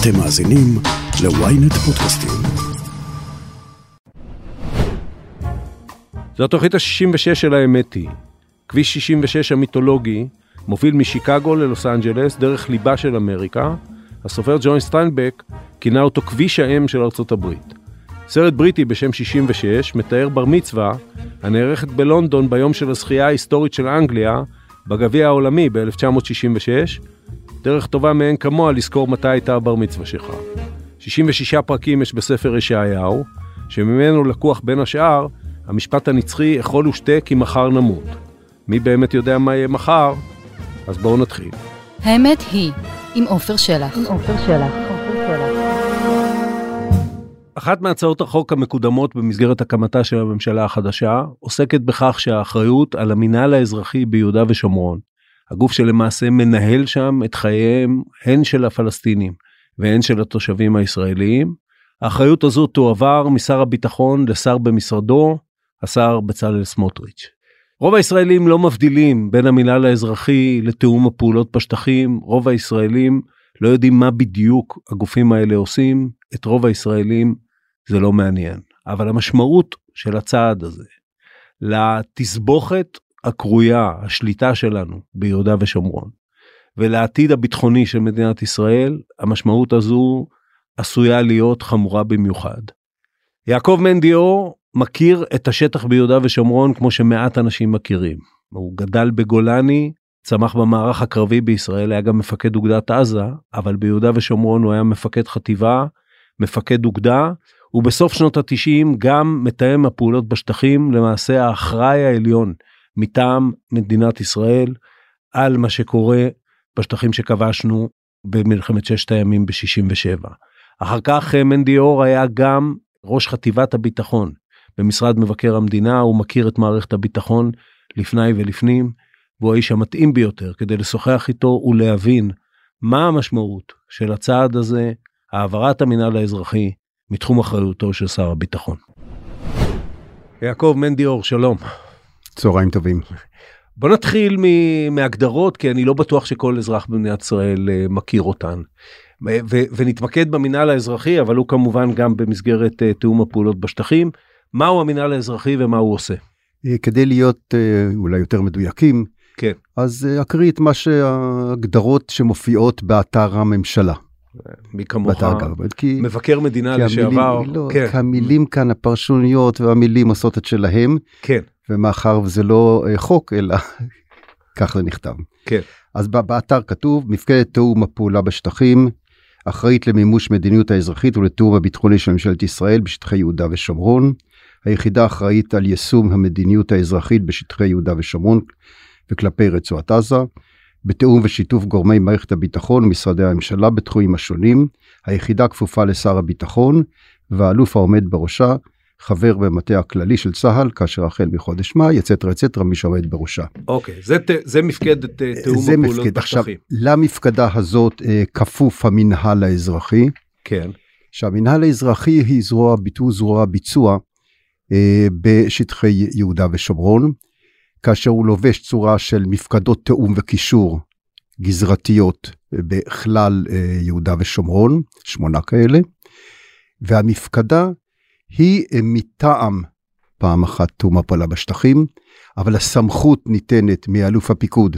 אתם מאזינים ל-ynet פודקאסטים. זו התוכנית ה-66 של האמת היא. כביש 66 המיתולוגי מוביל משיקגו ללוס אנג'לס דרך ליבה של אמריקה. הסופר ג'ון סטיינבק כינה אותו כביש האם של ארצות הברית. סרט בריטי בשם 66 מתאר בר מצווה הנערכת בלונדון ביום של הזכייה ההיסטורית של אנגליה בגביע העולמי ב-1966. דרך טובה מעין כמוה לזכור מתי הייתה הבר מצווה שלך. 66 פרקים יש בספר ישעיהו, שממנו לקוח בין השאר המשפט הנצחי אכול ושתה כי מחר נמות. מי באמת יודע מה יהיה מחר? אז בואו נתחיל. האמת היא, עם עופר שלח. אחת מהצעות החוק המקודמות במסגרת הקמתה של הממשלה החדשה, עוסקת בכך שהאחריות על המינהל האזרחי ביהודה ושומרון, הגוף שלמעשה מנהל שם את חייהם הן של הפלסטינים והן של התושבים הישראליים. האחריות הזו תועבר משר הביטחון לשר במשרדו, השר בצלאל סמוטריץ'. רוב הישראלים לא מבדילים בין המינהל האזרחי לתיאום הפעולות בשטחים, רוב הישראלים לא יודעים מה בדיוק הגופים האלה עושים, את רוב הישראלים זה לא מעניין. אבל המשמעות של הצעד הזה, לתסבוכת, הקרויה, השליטה שלנו ביהודה ושומרון, ולעתיד הביטחוני של מדינת ישראל, המשמעות הזו עשויה להיות חמורה במיוחד. יעקב מנדי אור מכיר את השטח ביהודה ושומרון כמו שמעט אנשים מכירים. הוא גדל בגולני, צמח במערך הקרבי בישראל, היה גם מפקד אוגדת עזה, אבל ביהודה ושומרון הוא היה מפקד חטיבה, מפקד אוגדה, ובסוף שנות ה-90 גם מתאם הפעולות בשטחים, למעשה האחראי העליון, מטעם מדינת ישראל, על מה שקורה בשטחים שכבשנו במלחמת ששת הימים ב-67. אחר כך מנדי אור היה גם ראש חטיבת הביטחון במשרד מבקר המדינה, הוא מכיר את מערכת הביטחון לפני ולפנים, והוא האיש המתאים ביותר כדי לשוחח איתו ולהבין מה המשמעות של הצעד הזה, העברת המינהל האזרחי מתחום אחריותו של שר הביטחון. יעקב מנדי אור, שלום. צהריים טובים. בוא נתחיל מהגדרות, כי אני לא בטוח שכל אזרח במדינת ישראל מכיר אותן. ונתמקד במינהל האזרחי, אבל הוא כמובן גם במסגרת תיאום הפעולות בשטחים. מהו המינהל האזרחי ומה הוא עושה? כדי להיות אולי יותר מדויקים, כן. אז אקריא את מה שהגדרות שמופיעות באתר הממשלה. מי כמוך, מבקר מדינה לשעבר. המילים כאן, הפרשוניות והמילים עושות את שלהם. כן. ומאחר וזה לא חוק, אלא כך זה נכתב. כן. אז באתר כתוב, מפקדת תאום הפעולה בשטחים, אחראית למימוש מדיניות האזרחית ולתאום הביטחוני של ממשלת ישראל בשטחי יהודה ושומרון. היחידה אחראית על יישום המדיניות האזרחית בשטחי יהודה ושומרון וכלפי רצועת עזה. בתאום ושיתוף גורמי מערכת הביטחון ומשרדי הממשלה בתחומים השונים. היחידה כפופה לשר הביטחון והאלוף העומד בראשה, חבר במטה הכללי של צה"ל, כאשר החל מחודש מאי, יצאת מי שעומד בראשה. אוקיי, זה מפקדת תיאום הפעולות בשטחים. למפקדה הזאת כפוף המנהל האזרחי. כן. שהמנהל האזרחי היא זרוע ביצוע בשטחי יהודה ושומרון, כאשר הוא לובש צורה של מפקדות תיאום וקישור גזרתיות בכלל יהודה ושומרון, 8 כאלה, והמפקדה, היא מטעם פעם אחת תאום הפעולה בשטחים, אבל הסמכות ניתנת מאלוף הפיקוד,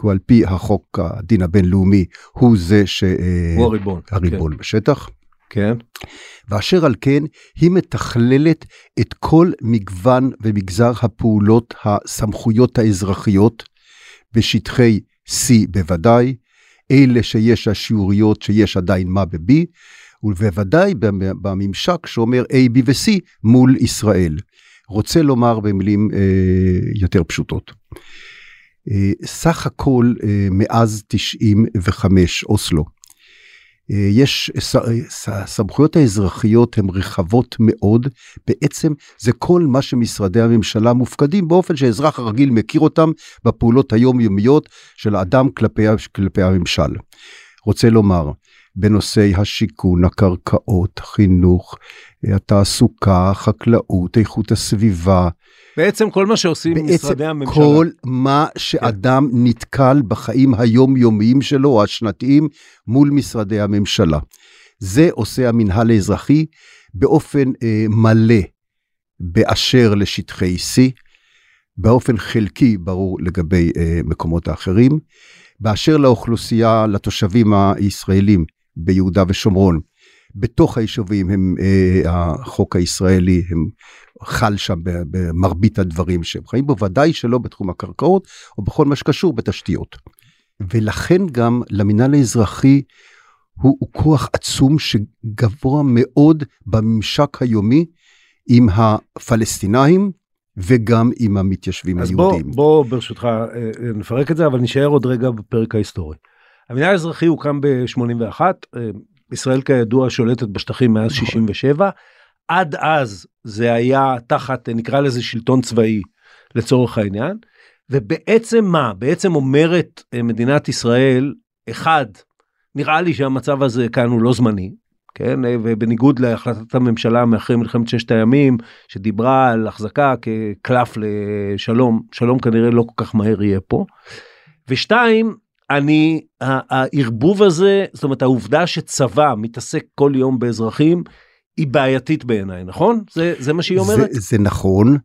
כי על פי החוק הדין הבינלאומי, הוא זה הריבון כן. בשטח. כן. ואשר על כן, היא מתכללת את כל מגוון ומגזר הפעולות, הסמכויות האזרחיות, בשטחי C בוודאי, אלה שיש השיעוריות שיש עדיין מה ב-B, ובוודאי בממשק שאומר A, B ו-C מול ישראל. רוצה לומר במילים יותר פשוטות. סך הכל מאז 95 אוסלו, יש סמכויות האזרחיות הן רחבות מאוד, בעצם זה כל מה שמשרדי הממשלה מופקדים באופן שהאזרח הרגיל מכיר אותם בפעולות היומיומיות של האדם כלפי הממשל. רוצה לומר, בנושאי השיקון, הקרקעות, חינוך, התעסוקה, החקלאות, איכות הסביבה. בעצם כל מה שעושים משרדי הממשלה. בעצם כל מה שאדם נתקל בחיים היומיומיים שלו, או השנתיים, מול משרדי הממשלה. זה עושה המנהל האזרחי באופן מלא, באשר לשטחי C, באופן חלקי ברור לגבי מקומות האחרים, באשר לאוכלוסייה, לתושבים הישראלים ביהודה ושומרון, בתוך היישובים הם, החוק הישראלי הם חל שם במרבית הדברים שהם חיים בו, ודאי שלא בתחום הקרקעות או בכל מה שקשור בתשתיות. ולכן גם למינהל האזרחי הוא כוח עצום שגבוה מאוד בממשק היומי עם הפלסטינאים, וגם עם המתיישבים היהודים. אז בוא ברשותך נפרק את זה, אבל נשאר עוד רגע בפרק ההיסטורי. המינהל האזרחי הוקם ב-81, ישראל כידוע שולטת בשטחים מאז 67, עד אז זה היה תחת, נקרא לזה שלטון צבאי לצורך העניין, ובעצם מה? בעצם אומרת מדינת ישראל, אחד, נראה לי שהמצב הזה כאן הוא לא זמני, כן, ובניגוד להחלטת הממשלה מאחרי מלחמת ששת הימים, שדיברה על החזקה כקלף לשלום, שלום כנראה לא כל כך מהר יהיה פה, ושתיים, הערבוב הזה, זאת אומרת העובדה שצבא מתעסק כל יום באזרחים, היא בעייתית בעיניי, נכון? זה מה שהיא אומרת? זה נכון,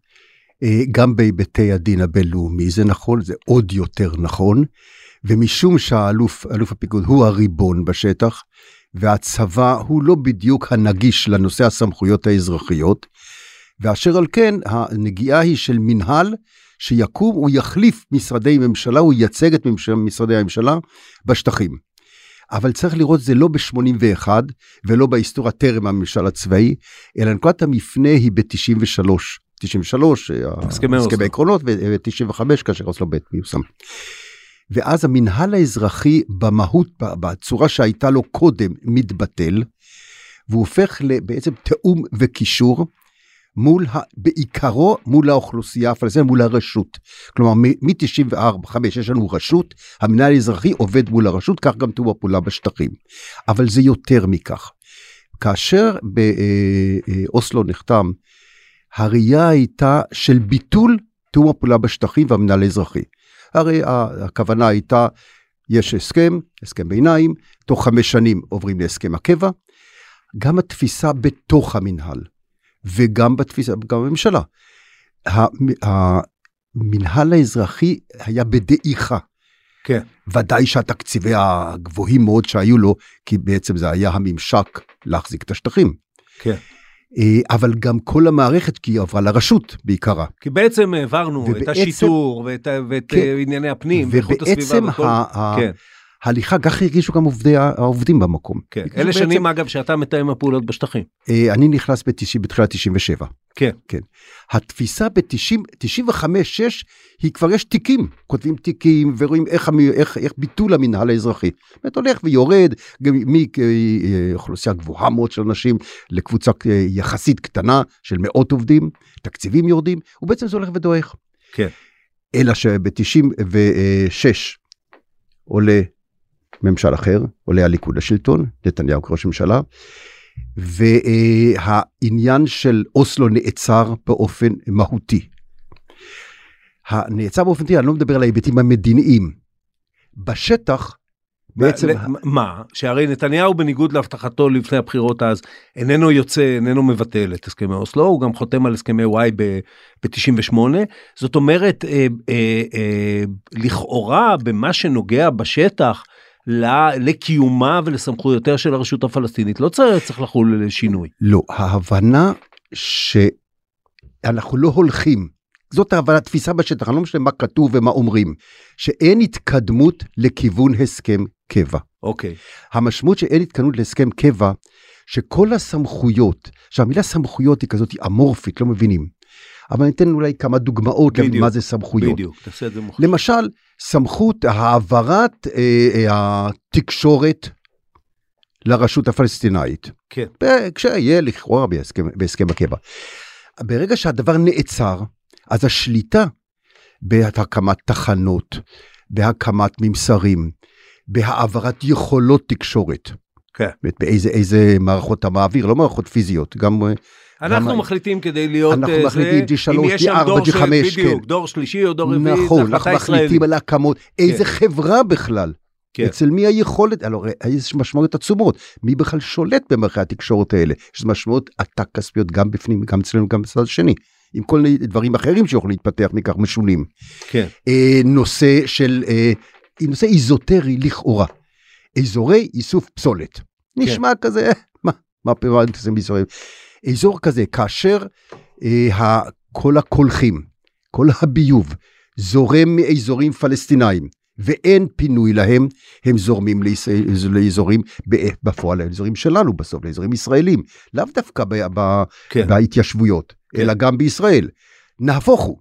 גם בהיבטי הדין הבינלאומי זה נכון, זה עוד יותר נכון, ומשום שהאלוף הפיקוד הוא הריבון בשטח, והצבא הוא לא בדיוק הנגיש לנושא הסמכויות האזרחיות, ואשר על כן הנגיעה היא של מנהל שיקום, הוא יחליף משרדי ממשלה, הוא ייצג את משרדי הממשלה בשטחים. אבל צריך לראות זה לא ב-81 ולא בהיסטוריה טרם הממשל הצבאי, אלא נקודת המפנה היא ב-93. 93, הסכמי עקרונות, ו-95 כאשר אוסלו ב' מיושם. ואז המנהל האזרחי במהות, בצורה שהייתה לו קודם, מתבטל, והוא הופך בעצם תאום וקישור, בעיקרו מול האוכלוסייה הפלסטינית, מול הרשות. כלומר, מ-94-5 יש לנו רשות, המנהל האזרחי עובד מול הרשות, כך גם תאום הפעולה בשטחים. אבל זה יותר מכך. כאשר באוסלו נחתם, הראייה הייתה של ביטול תאום הפעולה בשטחים והמנהל האזרחי. הרי הכוונה הייתה, יש הסכם ביניים, תוך 5 שנים עוברים להסכם הקבע, גם התפיסה בתוך המנהל, וגם בתפיסה, גם הממשלה. המנהל האזרחי היה בדעיכה, כן. ודאי שהתקציבי הגבוהים מאוד שהיו לו, כי בעצם זה היה הממשק להחזיק את השטחים. כן. אבל גם כל המערכת, כי היא עברה לרשות בעיקרה. כי בעצם העברנו את השיטור, ואת ענייני הפנים, ואיכות הסביבה. ובעצם ההליכה, כך הרגישו גם העובדים במקום. אלה שנים אגב, שאתה מתאם הפעולות בשטחים. אני נכנס בתחילה 97. כן. התפיסה ב-95-6, היא כבר יש תיקים, כותבים תיקים, ורואים איך ביטול המנהל האזרחי. זאת הולך ויורד, גם מאוכלוסייה גבוהה מאוד של אנשים, לקבוצה יחסית קטנה של מאות עובדים, תקציבים יורדים, ובעצם זה הולך ודועך. כן. אלא שב-96 עולה ממשל אחר, עולה הליכוד לשלטון, נתניהו כראש ממשלה, והעניין של אוסלו נעצר באופן מהותי. הנעצר באופן מהותי, אני לא מדבר על ההיבטים המדיניים. בשטח, בעצם... מה? שהרי נתניהו בניגוד להבטחתו לפני הבחירות אז, איננו יוצא, איננו מבטל את הסכמי אוסלו, הוא גם חותם על הסכמי וואי ב-98, זאת אומרת, לכאורה במה שנוגע בשטח, לקיומה ולסמכויותיה של הרשות הפלסטינית, לא צריך לחול לשינוי. לא, ההבנה שאנחנו לא הולכים, זאת ההבנה, תפיסה בשטח, אני לא משנה מה כתוב ומה אומרים, שאין התקדמות לכיוון הסכם קבע. אוקיי. המשמעות שאין התקדמות להסכם קבע, שכל הסמכויות, שהמילה סמכויות היא כזאת אמורפית, לא מבינים, אבל ניתן אולי כמה דוגמאות למה זה סמכויות. בדיוק, תעשה את זה מוכן. למשל, סמכות העברת התקשורת לרשות הפלסטינאית. כן. כשהיה לכאורה בהסכם הקבע. ברגע שהדבר נעצר, אז השליטה בהקמת תחנות, בהקמת ממסרים, בהעברת יכולות תקשורת, באיזה מערכות אתה מעביר, לא מערכות פיזיות, גם... אנחנו מחליטים כדי להיות... אנחנו מחליטים G3, G4, G5, בדיוק, דור שלישי או דור רביעי, נכון, אנחנו מחליטים על ההקמות, איזה חברה בכלל, אצל מי היכולת, יש משמעות עצומות, מי בכלל שולט במערכי התקשורת האלה, יש משמעות עתק כספיות גם בפנים, גם אצלנו, גם בצד השני, עם כל דברים אחרים שיכולים להתפתח מכך משונים. נושא של, נושא איזוטרי לכאורה, אזורי איסוף פסולת, נשמע כזה, מה פעם נתסים בישראל, אזור כזה, כאשר כל הקולחים, כל הביוב, זורם מאזורים פלסטינאים, ואין פינוי להם, הם זורמים לאזורים, בפועל האזורים שלנו בסוף, לאזורים ישראלים, לאו דווקא בהתיישבויות, אלא גם בישראל. נהפוך הוא,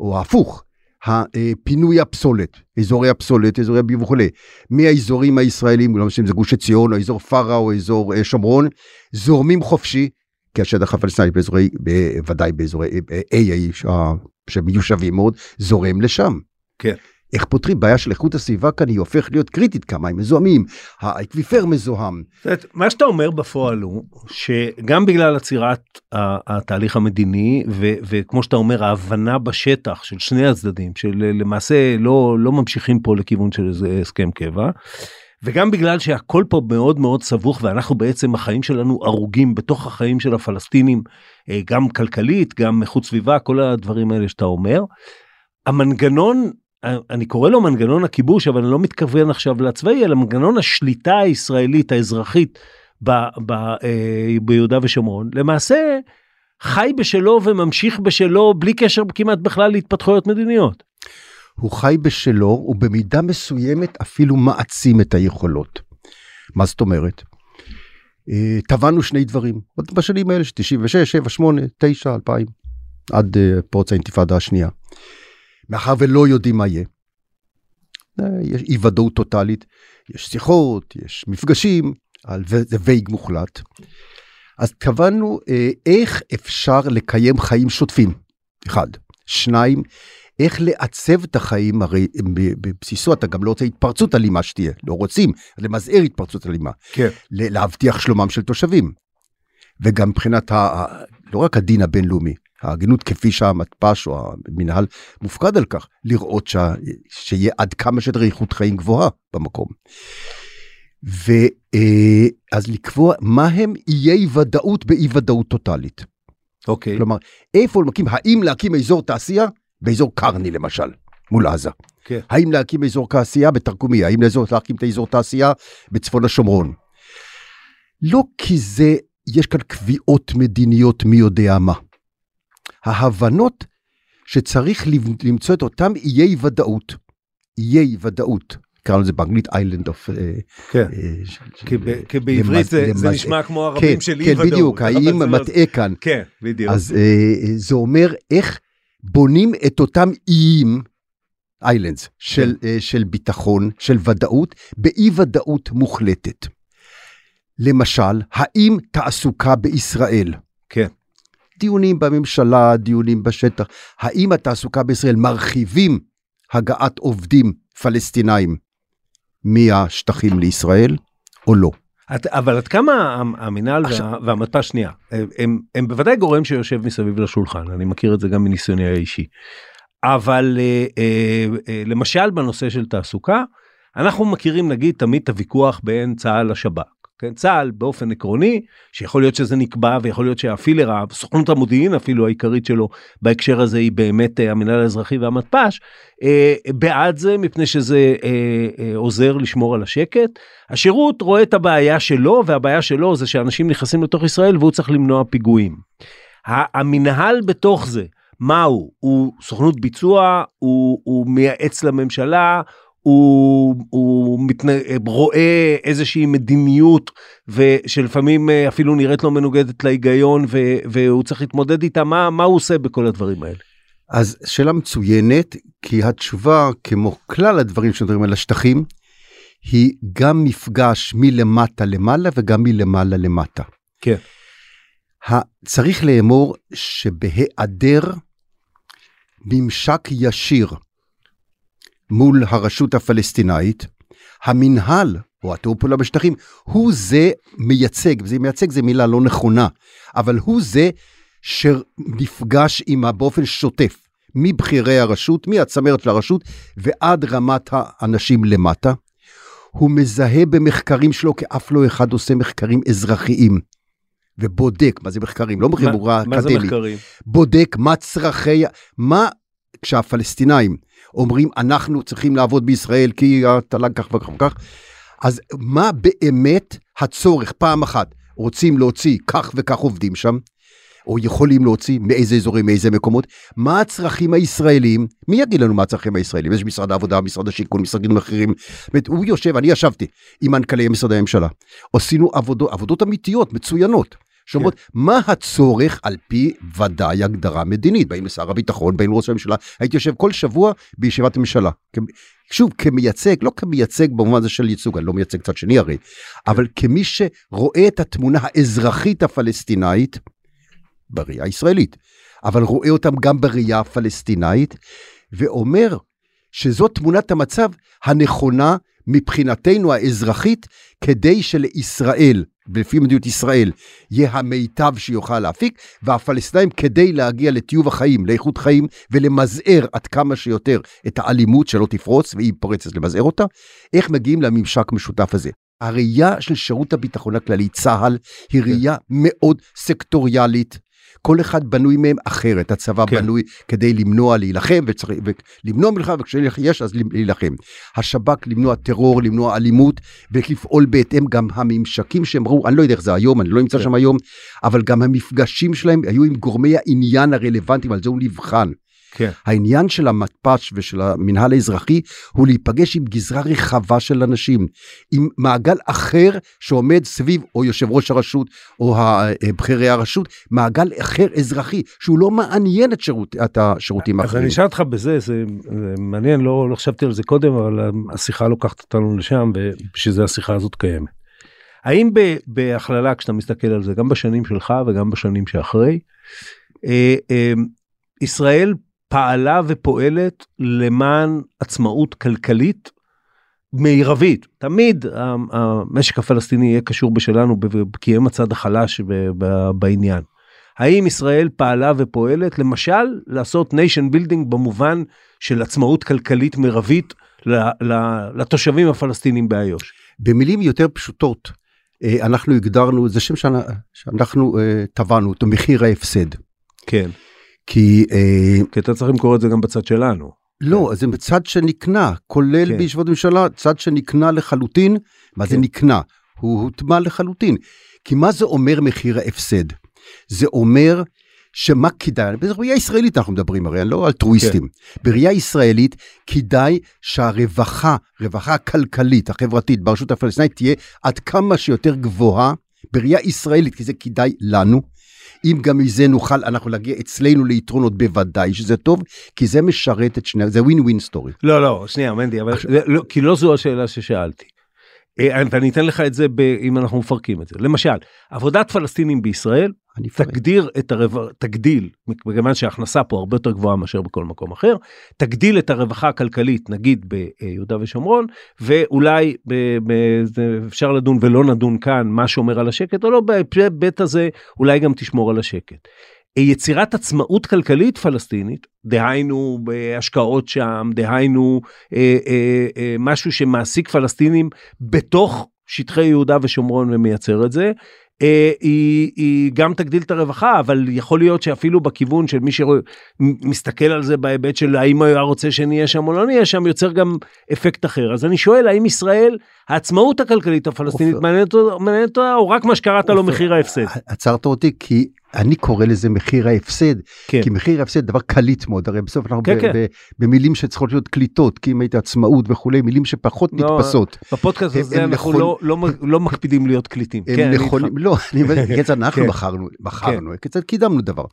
או ההפוך, הפינוי הפסולת, אזורי הפסולת, אזורי הביוב וכו', מהאזורים הישראלים, לא משנה אם זה גוש עציון, או אזור פרה, או אזור שומרון, זורמים חופשי, כי השטח הפלסטיני באזורי, בוודאי באזורי A, שמיושבים מאוד, זורם לשם. כן. איך פותרים? בעיה של איכות הסביבה כאן היא הופך להיות קריטית, כמה הם מזוהמים, האקוויפר מזוהם. מה שאתה אומר בפועל הוא, שגם בגלל עצירת התהליך המדיני, וכמו שאתה אומר, ההבנה בשטח של שני הצדדים, שלמעשה לא ממשיכים פה לכיוון של הסכם קבע, וגם בגלל שהכל פה מאוד מאוד סבוך, ואנחנו בעצם החיים שלנו הרוגים בתוך החיים של הפלסטינים, גם כלכלית, גם איכות סביבה, כל הדברים האלה שאתה אומר. המנגנון, אני קורא לו מנגנון הכיבוש, אבל אני לא מתכוון עכשיו לצבאי, אלא מנגנון השליטה הישראלית, האזרחית, ביהודה ושומרון, למעשה חי בשלו וממשיך בשלו, בלי קשר כמעט בכלל להתפתחויות מדיניות. הוא חי בשלו, ובמידה מסוימת אפילו מעצים את היכולות. מה זאת אומרת? טבענו שני דברים, בשנים האלה, 96, 7, 8, 9, 2000, עד פרוץ האינתיפאדה השנייה. מאחר ולא יודעים מה יהיה. יש אי ודאות טוטלית, יש שיחות, יש מפגשים, זה וייג מוחלט. אז טבענו איך אפשר לקיים חיים שוטפים, אחד. שניים, איך לעצב את החיים, הרי בבסיסו אתה גם לא רוצה התפרצות אלימה שתהיה, לא רוצים, למזער התפרצות אלימה, כן. להבטיח שלומם של תושבים, וגם מבחינת, לא רק הדין הבינלאומי, ההגינות כפי שהמתפש או המנהל מופקד על כך, לראות שיהיה עד כמה שתהיה איכות חיים גבוהה במקום. ואז לקבוע מה הם איי ודאות באי ודאות טוטלית. אוקיי. כלומר, איפה להקים, האם להקים אזור תעשייה? באזור קרני למשל, מול עזה. כן. האם להקים אזור תעשייה בתרקומיה, האם להקים את האזור תעשייה בצפון השומרון. לא כי זה, יש כאן קביעות מדיניות מי יודע מה. ההבנות שצריך למצוא את אותם איי ודאות. איי ודאות. קראנו זה באנגלית, איילנד אוף... כן, כי בעברית זה נשמע כמו ערבים של אי ודאות. כן, בדיוק, האם מטעה כאן. כן, בדיוק. אז זה אומר איך... בונים את אותם איים, איילנדס, של ביטחון, של ודאות, באי ודאות מוחלטת. למשל, האם תעסוקה בישראל? כן. דיונים בממשלה, דיונים בשטח. האם התעסוקה בישראל מרחיבים הגעת עובדים פלסטינאים מהשטחים לישראל, או לא? אבל עד כמה המנהל והמטה שנייה, הם בוודאי גורם שיושב מסביב לשולחן, אני מכיר את זה גם מניסיוני האישי, אבל למשל בנושא של תעסוקה, אנחנו מכירים נגיד תמיד את הוויכוח בין צה"ל לשב"כ, צה"ל באופן עקרוני, שיכול להיות שזה נקבע ויכול להיות שהפילר, סוכנות המודיעין אפילו העיקרית שלו, בהקשר הזה היא באמת המנהל האזרחי והמתפ"ש, בעד זה מפני שזה עוזר לשמור על השקט, השירות רואה את הבעיה שלו, והבעיה שלו זה שאנשים נכנסים לתוך ישראל והוא צריך למנוע פיגועים. המנהל בתוך זה, מהו? הוא סוכנות ביצוע, הוא מייעץ לממשלה, הוא רואה איזושהי מדיניות שלפעמים אפילו נראית לו מנוגדת להיגיון והוא צריך להתמודד איתה, מה הוא עושה בכל הדברים האלה? אז שאלה מצוינת, כי התשובה כמו כלל הדברים שנדברים על השטחים, היא גם מפגש מלמטה למעלה וגם מלמעלה למטה. כן. צריך לאמור שבהיעדר ממשק ישיר, מול הרשות הפלסטינאית, המנהל, או התיאור פעולה בשטחים, הוא זה מייצג, וזה מייצג זה מילה לא נכונה, אבל הוא זה שנפגש עמה באופן שוטף, מבחירי הרשות, מהצמרת של הרשות, ועד רמת האנשים למטה. הוא מזהה במחקרים שלו, כי אף לא אחד עושה מחקרים אזרחיים, ובודק, מה זה מחקרים? לא מחקרים, הוא ראה אקדמי. מה זה מחקרים? בודק מה צרכי, מה כשהפלסטינאים אומרים, אנחנו צריכים לעבוד בישראל, כי התל"ג כך וכך וכך, אז מה באמת הצורך? פעם אחת, רוצים להוציא כך וכך עובדים שם, או יכולים להוציא מאיזה אזורים, מאיזה מקומות, מה הצרכים הישראלים? מי יגיד לנו מה הצרכים הישראלים? יש משרד העבודה, משרד השיקון, משרדים אחרים. הוא יושב, אני ישבתי עם מנכ"לי משרדי הממשלה. עשינו עבודות אמיתיות, מצוינות. שאומרות, מה הצורך על פי ודאי הגדרה מדינית? באים לשר הביטחון, באים לראש הממשלה. הייתי יושב כל שבוע בישיבת הממשלה. שוב, כמייצג, לא כמייצג במובן הזה של ייצוג, אני לא מייצג קצת שני הרי, אבל כמי שרואה את התמונה האזרחית הפלסטינאית, בראייה הישראלית, אבל רואה אותם גם בראייה הפלסטינאית, ואומר שזו תמונת המצב הנכונה מבחינתנו האזרחית, כדי שלישראל, לפי מדיניות ישראל, יהיה המיטב שיוכל להפיק, והפלסטינאים כדי להגיע לטיוב החיים, לאיכות חיים, ולמזער עד כמה שיותר את האלימות שלא תפרוץ, והיא פרצת למזער אותה, איך מגיעים לממשק משותף הזה? הראייה של שירות הביטחון הכללי, צה"ל, היא ראייה מאוד סקטוריאלית, כל אחד בנוי מהם אחרת, הצבא בנוי כדי למנוע להילחם, ולמנוע מלחמה, וכשיש אז להילחם. השב"כ למנוע טרור, למנוע אלימות, ולפעול בהתאם גם הממשקים שהם ראו, אני לא יודע איך זה היום, אני לא נמצא שם היום, אבל גם המפגשים שלהם היו עם גורמי העניין הרלוונטיים, על זה הוא נבחן. העניין של המתפ"ש ושל המנהל האזרחי, הוא להיפגש עם גזרה רחבה של אנשים, עם מעגל אחר שעומד סביב, או יושב ראש הרשות, או בחירי הרשות, מעגל אחר אזרחי, שהוא לא מעניין את השירותים האחרים. אז אני אשאל אותך בזה, זה מעניין, לא חשבתי על זה קודם, אבל השיחה לוקחת אותנו לשם, ושזה השיחה הזאת קיימת. האם בהכללה, כשאתה מסתכל על זה, גם בשנים שלך וגם בשנים שאחרי, ישראל פעלה ופועלת למען עצמאות כלכלית מעירבית. תמיד המשק הפלסטיני יהיה קשור בשלנו, כי הם הצד החלש בעניין. האם ישראל פעלה ופועלת, למשל, לעשות nation building במובן של עצמאות כלכלית מעירבית לתושבים הפלסטינים באיו"ש? במילים יותר פשוטות, אנחנו הגדרנו, זה שם שאנחנו טבענו, את מחיר ההפסד. כן. כי אתה צריך למכור את זה גם בצד שלנו. לא, כן. זה בצד שנקנה, כולל כן. בישיבות ממשלה, צד שנקנה לחלוטין, מה כן. זה נקנה? הוא הוטמע לחלוטין. כי מה זה אומר מחיר ההפסד? זה אומר שמה כדאי, בראייה ישראלית אנחנו מדברים הרי, לא על טרואיסטים. כן. בראייה ישראלית כדאי שהרווחה, רווחה הכלכלית, החברתית, ברשות הפלסטינית תהיה עד כמה שיותר גבוהה, בראייה ישראלית, כי זה כדאי לנו, אם גם מזה נוכל, אנחנו נגיע אצלנו ליתרונות בוודאי, שזה טוב, כי זה משרת את שני, זה ווין ווין סטורי. לא, שנייה, מנדי, אבל כי לא זו השאלה ששאלתי. ואני אתן לך את זה, אם אנחנו מפרקים את זה. למשל, עבודת פלסטינים בישראל, תגדיל, מכיוון שההכנסה פה הרבה יותר גבוהה מאשר בכל מקום אחר, תגדיל את הרווחה הכלכלית, נגיד ביהודה ושומרון, ואולי אפשר לדון ולא נדון כאן מה שומר על השקט, או לא, בבית הזה אולי גם תשמור על השקט. יצירת עצמאות כלכלית פלסטינית, דהיינו בהשקעות שם, דהיינו משהו שמעסיק פלסטינים בתוך שטחי יהודה ושומרון ומייצר את זה, היא גם תגדיל את הרווחה, אבל יכול להיות שאפילו בכיוון של מי שמסתכל על זה בהיבט של האם היה רוצה שנהיה שם או לא נהיה שם, יוצר גם אפקט אחר. אז אני שואל, האם ישראל, העצמאות הכלכלית הפלסטינית, מעניינת או רק מה שקראת לו מחיר ההפסד? עצרת אותי כי אני קורא לזה מחיר ההפסד, כי מחיר ההפסד דבר קליט מאוד, הרי בסוף אנחנו במילים שצריכות להיות קליטות, כי אם היית עצמאות וכולי, מילים שפחות נתפסות. בפודקאסט הזה אנחנו לא מקפידים להיות קליטים. לא, אנחנו בחרנו, קצת קידמנו דבר.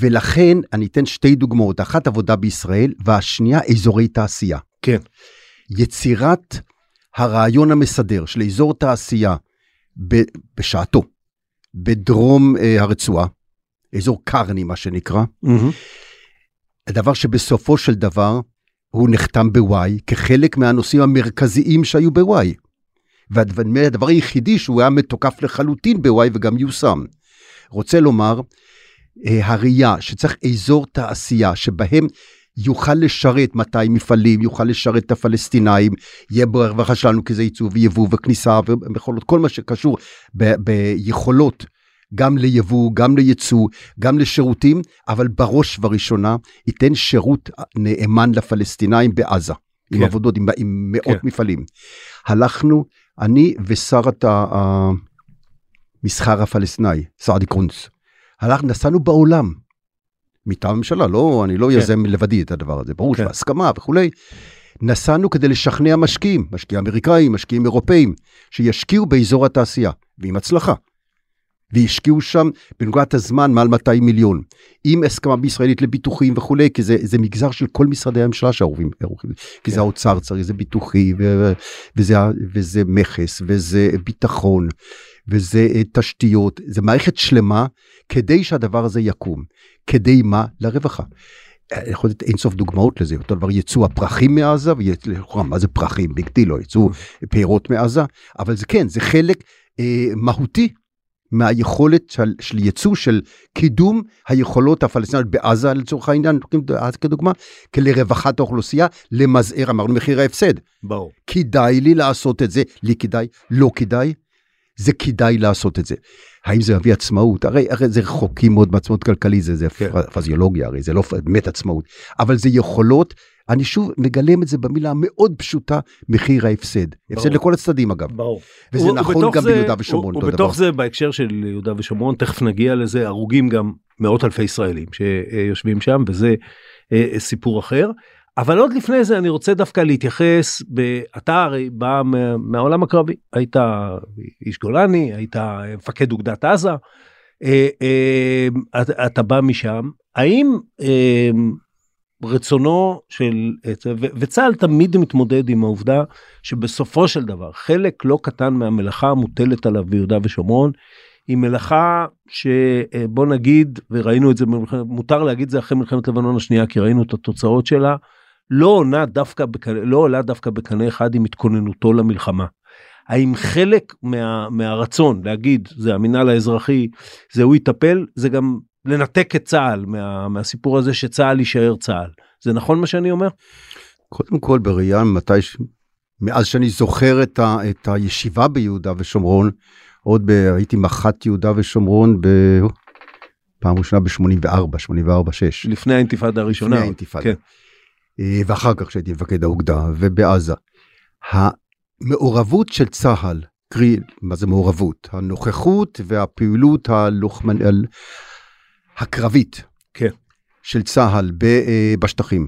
ולכן אני אתן שתי דוגמאות, אחת עבודה בישראל, והשנייה אזורי תעשייה. יצירת הרעיון המסדר של אזור תעשייה בשעתו, בדרום הרצועה, אזור קרני מה שנקרא, הדבר שבסופו של דבר, הוא נחתם בוואי כחלק מהנושאים המרכזיים שהיו בוואי. והדבר היחידי שהוא היה מתוקף לחלוטין בוואי וגם יוסם. רוצה לומר, הראייה שצריך אזור תעשייה שבהם יוכל לשרת 200 מפעלים, יוכל לשרת את הפלסטינאים, יהיה ברווחה שלנו כי זה ייצוא ויבוא וכניסה ומכולות, כל מה שקשור ביכולות, גם ליבוא, גם לייצוא, גם לשירותים, אבל בראש וראשונה ייתן שירות נאמן לפלסטינאים בעזה, כן. עם עבודות, עם מאות כן. מפעלים. הלכנו, אני ושרת המסחר הפלסטיני, סדיק קרונץ, הלכנו, נסענו בעולם, מטעם הממשלה, לא, אני לא יזם לבדי את הדבר הזה, ברור שבהסכמה וכולי, נסענו כדי לשכנע משקיעים, משקיעים אמריקאים, משקיעים אירופאים, שישקיעו באזור התעשייה, ועם הצלחה. והשקיעו שם בנקודת הזמן מעל 200 מיליון, עם הסכמה בישראלית לביטוחים וכולי, כי זה מגזר של כל משרדי הממשלה שערובים, כי זה האוצר צריך, זה ביטוחי, וזה מכס, וזה ביטחון, וזה תשתיות, זה מערכת שלמה, כדי שהדבר הזה יקום, כדי מה? לרווחה. אני יכול לתת אין סוף דוגמאות לזה, אותו דבר יצאו הפרחים מעזה, מה זה פרחים? בגדיל לא, יצאו פירות מעזה, אבל זה כן, זה חלק מהותי, מהיכולת של ייצוא, של קידום היכולות הפלסטיניות בעזה לצורך העניין, כדוגמה, כלרווחת האוכלוסייה, למזער, אמרנו מחיר ההפסד. ברור. כדאי לי לעשות את זה, לי כדאי, לא כדאי, זה כדאי לעשות את זה. האם זה מביא עצמאות? הרי זה רחוקים מאוד בעצמאות כלכלית, זה פזיולוגיה, הרי זה לא באמת עצמאות, אבל זה יכולות, אני שוב מגלם את זה במילה המאוד פשוטה, מחיר ההפסד. הפסד לכל הצדדים אגב. ברור. וזה נכון גם ביהודה ושומרון. ובתוך זה בהקשר של יהודה ושומרון, תכף נגיע לזה, הרוגים גם מאות אלפי ישראלים שיושבים שם, וזה סיפור אחר. אבל עוד לפני זה אני רוצה דווקא להתייחס, אתה הרי בא מהעולם הקרבי, היית איש גולני, היית מפקד אוגדת עזה, אתה בא משם, האם רצונו של, וצה"ל תמיד מתמודד עם העובדה, שבסופו של דבר חלק לא קטן מהמלאכה המוטלת עליו ביהודה ושומרון, היא מלאכה שבוא נגיד, וראינו את זה, מותר להגיד זה אחרי מלחמת לבנון השנייה, כי ראינו את התוצאות שלה, לא עולה דווקא בקנה אחד עם התכוננותו למלחמה. האם חלק מהרצון להגיד, זה המינהל האזרחי, זה הוא יטפל, זה גם לנתק את צה"ל, מהסיפור הזה שצה"ל יישאר צה"ל. זה נכון מה שאני אומר? קודם כל בראייה, מאז שאני זוכר את הישיבה ביהודה ושומרון, עוד הייתי מח"ט יהודה ושומרון פעם ראשונה ב-84, 84-6. לפני האינתיפאדה הראשונה. לפני האינתיפאדה. כן. ואחר כך שהייתי מפקד האוגדה ובעזה. המעורבות של צה"ל, קרי, מה זה מעורבות? הנוכחות והפעילות הקרבית כן. של צה"ל בשטחים.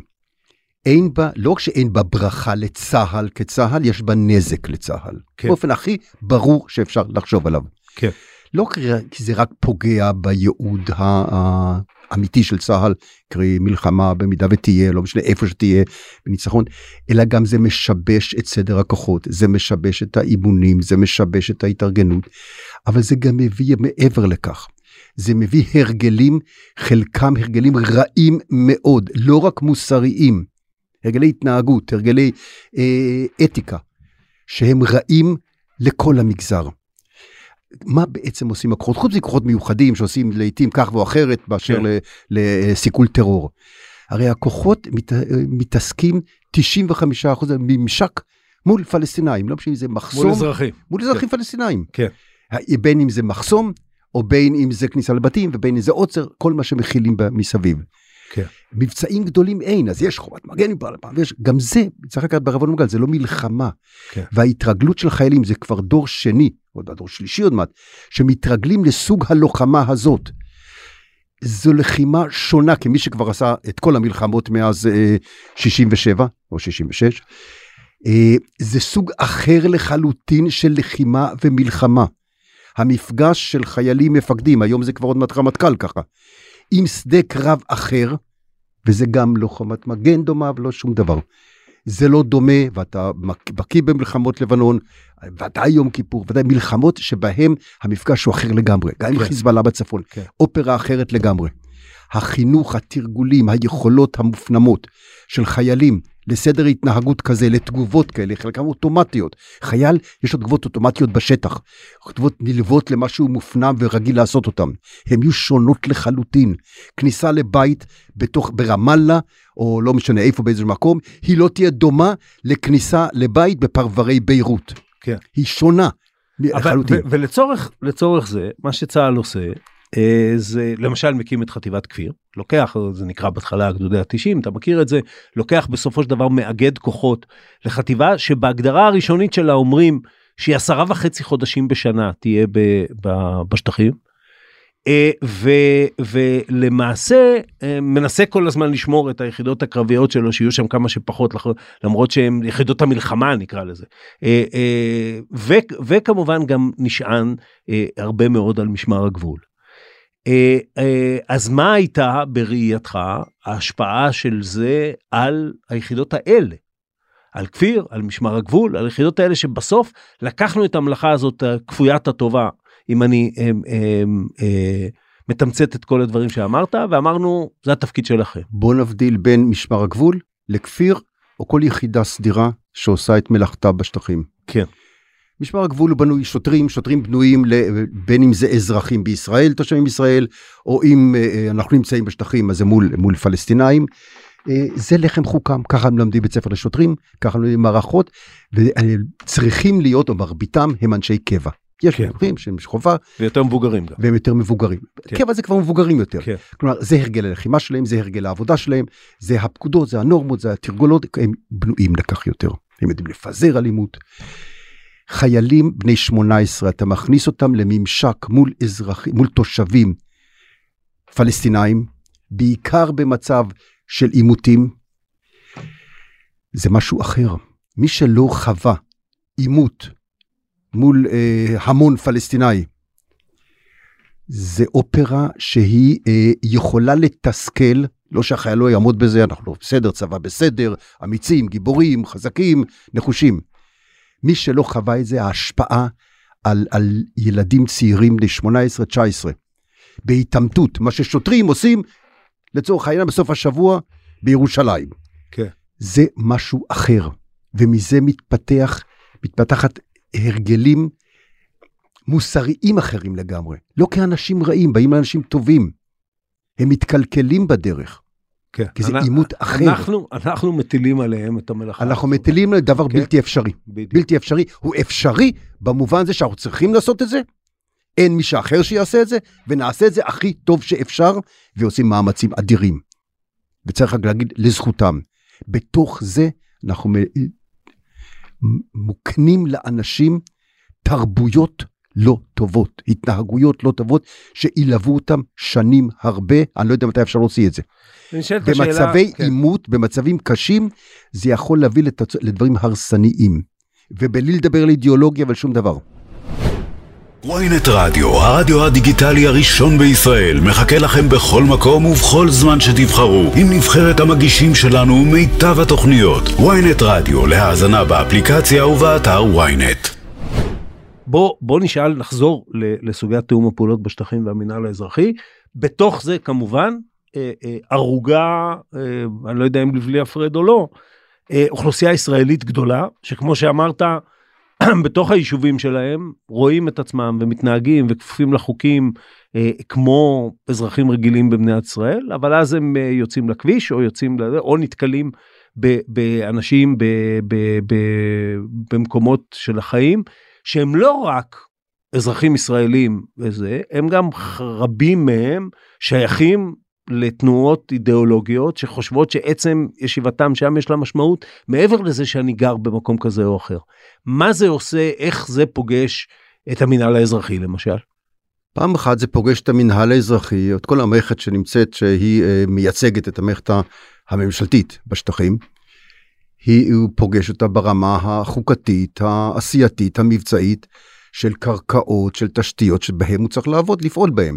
אין בה, לא רק שאין בה ברכה לצהל כצהל, יש בה נזק לצהל. כן. באופן הכי ברור שאפשר לחשוב עליו. כן. לא כי זה רק פוגע בייעוד האמיתי של צהל, קרי מלחמה במידה ותהיה, לא משנה איפה שתהיה בניצחון, אלא גם זה משבש את סדר הכוחות, זה משבש את האימונים, זה משבש את ההתארגנות, אבל זה גם מביא מעבר לכך. זה מביא הרגלים, חלקם הרגלים רעים מאוד, לא רק מוסריים, הרגלי התנהגות, הרגלי אתיקה, שהם רעים לכל המגזר. מה בעצם עושים הכוחות? חוץ מכוחות מיוחדים שעושים לעתים כך או אחרת, באשר לסיכול טרור. הרי הכוחות מתעסקים 95% ממשק מול פלסטינאים, לא משנה אם זה מחסום. מול אזרחים. מול אזרחים פלסטינאים. כן. בין אם זה מחסום, או בין אם זה כניסה לבתים, ובין אם זה עוצר, כל מה שמכילים מסביב. מבצעים גדולים אין, אז יש חומת מגן גם זה, צריך לקראת ברבון מוגל זה לא מלחמה, וההתרגלות של חיילים זה כבר דור שני או דור שלישי עוד מעט, שמתרגלים לסוג הלוחמה הזאת זו לחימה שונה כמי שכבר עשה את כל המלחמות מאז 67 או 66 זה סוג אחר לחלוטין של לחימה ומלחמה המפגש של חיילים מפקדים, היום זה כבר עוד מעט רמטכ"ל ככה עם שדה קרב אחר, וזה גם לא חומת מגן דומה, ולא שום דבר. זה לא דומה, ואתה בקיא במלחמות לבנון, ודאי יום כיפור, ודאי מלחמות שבהם המפגש הוא אחר לגמרי, גם עם חיזבאללה בצפון, אופרה אחרת לגמרי. החינוך, התרגולים, היכולות המופנמות של חיילים לסדר התנהגות כזה, לתגובות כאלה, חלקם אוטומטיות. חייל, יש לו תגובות אוטומטיות בשטח, תגובות נלוות למה שהוא מופנם ורגיל לעשות אותם. הן יהיו שונות לחלוטין. כניסה לבית ברמאללה, או לא משנה איפה באיזשהו מקום, היא לא תהיה דומה לכניסה לבית בפרברי ביירות. כן. היא שונה לחלוטין. ולצורך זה, מה שצהל עושה, זה למשל מקים את חטיבת כפיר, לוקח, זה נקרא בהתחלה הגדודי ה-90, אתה מכיר את זה, לוקח בסופו של דבר מאגד כוחות לחטיבה שבהגדרה הראשונית שלה אומרים שהיא 10.5 חודשים בשנה תהיה בשטחים, ולמעשה מנסה כל הזמן לשמור את היחידות הקרביות שלו שיהיו שם כמה שפחות, למרות שהן יחידות המלחמה נקרא לזה, וכמובן גם נשען הרבה מאוד על משמר הגבול. אז מה הייתה בראייתך ההשפעה של זה על היחידות האלה, על כפיר, על משמר הגבול, על היחידות האלה שבסוף לקחנו את המלאכה הזאת כפוית הטובה, אם אני מתמצת את כל הדברים שאמרת, ואמרנו זה התפקיד שלכם. בוא נבדיל בין משמר הגבול לכפיר, או כל יחידה סדירה שעושה את מלאכתה בשטחים. כן. משמר הגבול הוא בנוי שוטרים, שוטרים בנויים בין אם זה אזרחים בישראל, תושבים ישראל, או אם אנחנו נמצאים בשטחים, אז זה מול פלסטינאים, זה לחם חוקם, ככה הם למדים בית ספר לשוטרים, ככה הם למדים מערכות, וצריכים להיות, או מרביתם, הם אנשי קבע. יש מרחים שהם חובה. ויותר מבוגרים גם. והם יותר מבוגרים. קבע זה כבר מבוגרים יותר. כלומר, זה הרגל הלחימה שלהם, זה הרגל העבודה שלהם, זה הפקודות, זה הנורמות, זה התרגולות, הם בנויים לכך יותר. הם יודעים לפזר אלימות. חיילים בני 18, אתה מכניס אותם לממשק מול אזרחים, מול תושבים פלסטינאים, בעיקר במצב של עימותים, זה משהו אחר. מי שלא חווה עימות מול המון פלסטיני, זה אופרה שהיא יכולה לתסכל, לא שהחייל לא יעמוד בזה, אנחנו בסדר, צבא בסדר, אמיצים, גיבורים, חזקים, נחושים. מי שלא חווה את זה, ההשפעה על ילדים צעירים ל-18-19, בהתאמתות, מה ששוטרים עושים, לצורך העניין בסוף השבוע, בירושלים. כן. זה משהו אחר, ומזה מתפתחת הרגלים מוסריים אחרים לגמרי. לא כאנשים רעים, באים לאנשים טובים. הם מתקלקלים בדרך. כן. כי זה עימות אחר. אנחנו מטילים עליהם את המלאכה. אנחנו מטילים עליהם דבר בלתי אפשרי. בלתי אפשרי. הוא אפשרי במובן זה שאנחנו צריכים לעשות את זה. אין מישהו אחר שיעשה את זה, ונעשה את זה הכי טוב שאפשר, ועושים מאמצים אדירים. וצריך להגיד לזכותם. בתוך זה אנחנו מוקנים לאנשים תרבויות לא טובות, התנהגויות לא טובות, שילוו אותם שנים הרבה, אני לא יודע מתי אפשר להוציא את זה. במצבי עימות, במצבים קשים, זה יכול להביא לדברים הרסניים, ובלי לדבר על אידיאולוגיה ועל שום דבר. וויינט רדיו, הרדיו הדיגיטלי הראשון בישראל, מחכה לכם בכל מקום ובכל זמן שתבחרו, עם נבחרת המגישים שלנו ומיטב התוכניות. וויינט רדיו, להאזנה באפליקציה ובאתר וויינט. בוא נשאל, נחזור לסוגיית תיאום הפעולות בשטחים והמינהל האזרחי, בתוך זה כמובן, ערוגה, אני לא יודע אם לבלי הפרד או לא, אוכלוסייה ישראלית גדולה, שכמו שאמרת, בתוך היישובים שלהם רואים את עצמם ומתנהגים וכפופים לחוקים כמו אזרחים רגילים במדינת ישראל, אבל אז הם יוצאים לכביש או יוצאים או נתקלים באנשים במקומות של החיים שהם לא רק אזרחים ישראלים וזה, הם גם רבים מהם שייכים לתנועות אידיאולוגיות שחושבות שעצם ישיבתם שם יש לה משמעות, מעבר לזה שאני גר במקום כזה או אחר. מה זה עושה, איך זה פוגש את המנהל האזרחי למשל? פעם אחת זה פוגש את המנהל האזרחי, את כל המערכת שנמצאת שהיא מייצגת את המערכת הממשלתית בשטחים, הוא פוגש אותה ברמה החוקתית, העשייתית, המבצעית, של קרקעות, של תשתיות, שבהם הוא צריך לעבוד, לפעול בהם.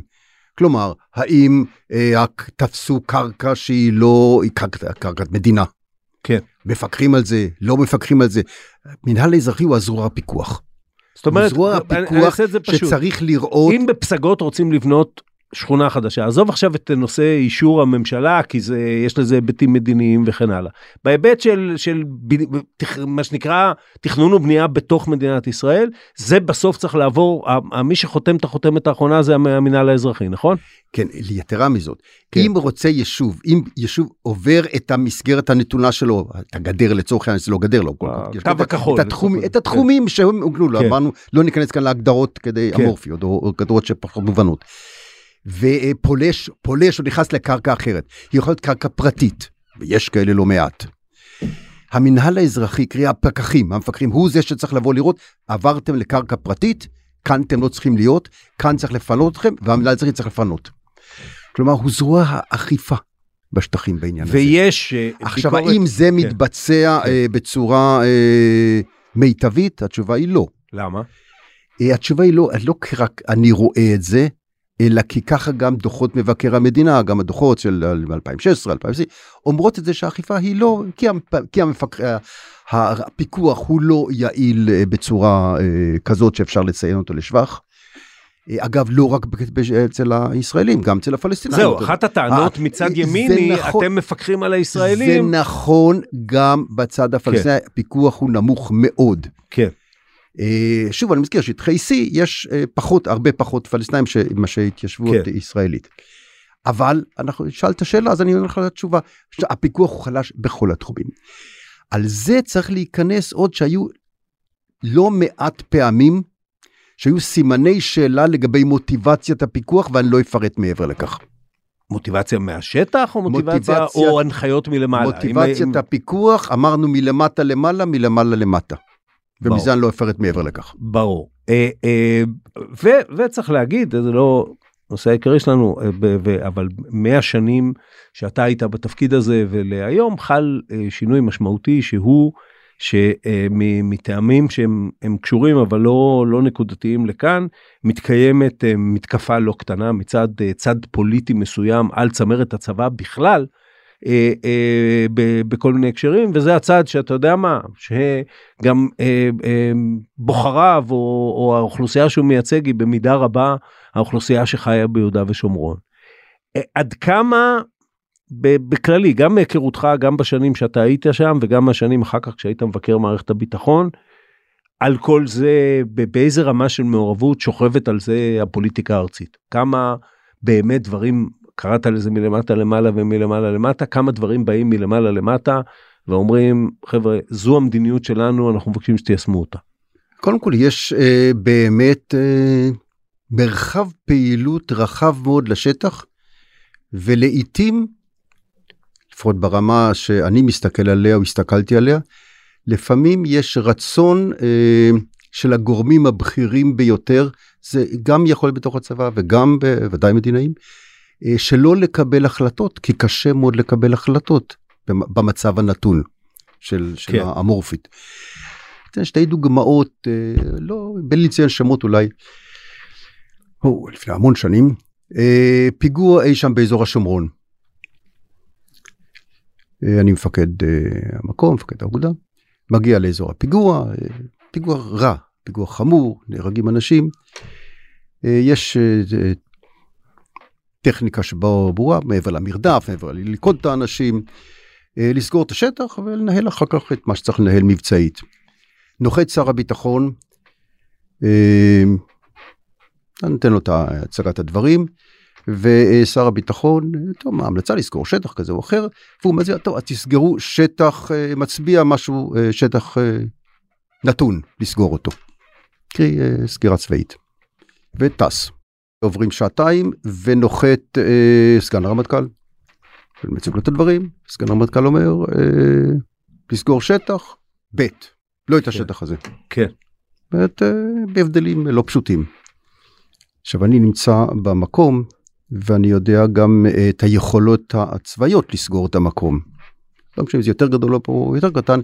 כלומר, האם תפסו קרקע שהיא לא, היא קרקעת מדינה. כן. מפקחים על זה, לא מפקחים על זה. מנהל האזרחי הוא הזרוע הפיקוח. זאת אומרת, אני אעשה את זה פשוט. שצריך לראות. אם בפסגות רוצים לבנות שכונה חדשה. עזוב עכשיו את נושא אישור הממשלה, כי זה, יש לזה היבטים מדיניים וכן הלאה. בהיבט של מה שנקרא, תכנון ובנייה בתוך מדינת ישראל, זה בסוף צריך לעבור, מי שחותם את החותמת האחרונה, זה המינהל האזרחי, נכון? כן, יתרה מזאת. כן. אם רוצה יישוב, אם יישוב עובר את המסגרת הנתונה שלו, את הגדר לצורך, זה לא גדר, לא. קו הכחול. את התחומים כן. שהם הוגלו, כן. אמרנו, לא ניכנס כאן להגדרות כדי כן. אמורפיות, או גדרות שפחות מובנות. ופולש הוא נכנס לקרקע אחרת, היא יכולה להיות קרקע פרטית, ויש כאלה לא מעט. המנהל האזרחי, קרי הפקחים, המפקחים, הוא זה שצריך לבוא לראות, עברתם לקרקע פרטית, כאן אתם לא צריכים להיות, כאן צריך לפנות אתכם, והמנהל האזרחי צריך לפנות. כלומר, הוא זרוע האכיפה בשטחים בעניין הזה. ויש... עכשיו, האם זה מתבצע בצורה מיטבית? התשובה היא לא. למה? התשובה היא לא, לא רק אני רואה את זה, אלא כי ככה גם דוחות מבקר המדינה, גם הדוחות של 2016, 2016, אומרות את זה שהאכיפה היא לא, כי הפיקוח הוא לא יעיל בצורה כזאת שאפשר לציין אותו לשבח. אגב, לא רק אצל הישראלים, גם אצל הפלסטינים. זהו, אחת הטענות מצד ימיני, אתם מפקחים על הישראלים. זה נכון גם בצד הפלסטיני, הפיקוח הוא נמוך מאוד. כן. שוב, אני מזכיר שטחי C יש פחות, הרבה פחות פלסטינאים מה שהתיישבות ישראלית. אבל אנחנו שאלת שאלה, אז אני אומר לך את התשובה. הפיקוח הוא חלש בכל התחומים. על זה צריך להיכנס עוד שהיו לא מעט פעמים שהיו סימני שאלה לגבי מוטיבציית הפיקוח, ואני לא אפרט מעבר לכך. מוטיבציה מהשטח או מוטיבציה או הנחיות מלמעלה? מוטיבציית הפיקוח, אמרנו מלמטה למעלה, מלמעלה למטה. ומזן לא אפרט מעבר לכך. ברור. וצריך להגיד, זה לא נושא העיקרי שלנו, אבל 100 שנים שאתה היית בתפקיד הזה ולהיום, חל שינוי משמעותי שהוא, שמטעמים שהם קשורים, אבל לא נקודתיים לכאן, מתקיימת מתקפה לא קטנה, מצד צד פוליטי מסוים על צמרת הצבא בכלל, בכל מיני הקשרים, וזה הצד שאתה יודע מה, שגם בוחריו או האוכלוסייה שהוא מייצג היא במידה רבה האוכלוסייה שחיה ביהודה ושומרון. עד כמה בכללי, גם מהיכרותך, גם בשנים שאתה היית שם וגם השנים אחר כך כשהיית מבקר מערכת הביטחון, על כל זה, באיזה רמה של מעורבות שוכבת על זה הפוליטיקה הארצית? כמה באמת דברים... קראת על זה מלמטה למעלה ומלמעלה למטה, כמה דברים באים מלמעלה למטה, ואומרים, חבר'ה, זו המדיניות שלנו, אנחנו מבקשים שתיישמו אותה. קודם כל, יש באמת מרחב פעילות רחב מאוד לשטח, ולעיתים, לפחות ברמה שאני מסתכל עליה או הסתכלתי עליה, לפעמים יש רצון של הגורמים הבכירים ביותר, זה גם יכול בתוך הצבא וגם בוודאי מדינאים, שלא לקבל החלטות, כי קשה מאוד לקבל החלטות במצב הנתון של כן. האמורפית. אתן שתי דוגמאות, לא, בין לציין שמות אולי, לפני המון שנים, פיגוע אי שם באזור השומרון. אני מפקד המקום, מפקד האוגדה, מגיע לאזור הפיגוע, פיגוע רע, פיגוע חמור, נהרגים אנשים, יש טכניקה שבו ברורה, מעבר למרדף, מעבר ללכוד את האנשים, לסגור את השטח ולנהל אחר כך את מה שצריך לנהל מבצעית. נוחת שר הביטחון, נתן לו את הצגת הדברים, ושר הביטחון, טוב, ההמלצה לסגור שטח כזה או אחר, והוא מזיע, טוב, אז תסגרו שטח, מצביע משהו, שטח נתון, לסגור אותו. קרי, סגירה צבאית. וטס. עוברים שעתיים ונוחת סגן הרמטכ"ל, ומציג לו את הדברים, סגן הרמטכ"ל אומר, לסגור שטח, בית, לא את השטח הזה. כן. בהבדלים לא פשוטים. עכשיו אני נמצא במקום, ואני יודע גם את היכולות הצבאיות לסגור את המקום. לא משנה אם זה יותר גדול או יותר קטן,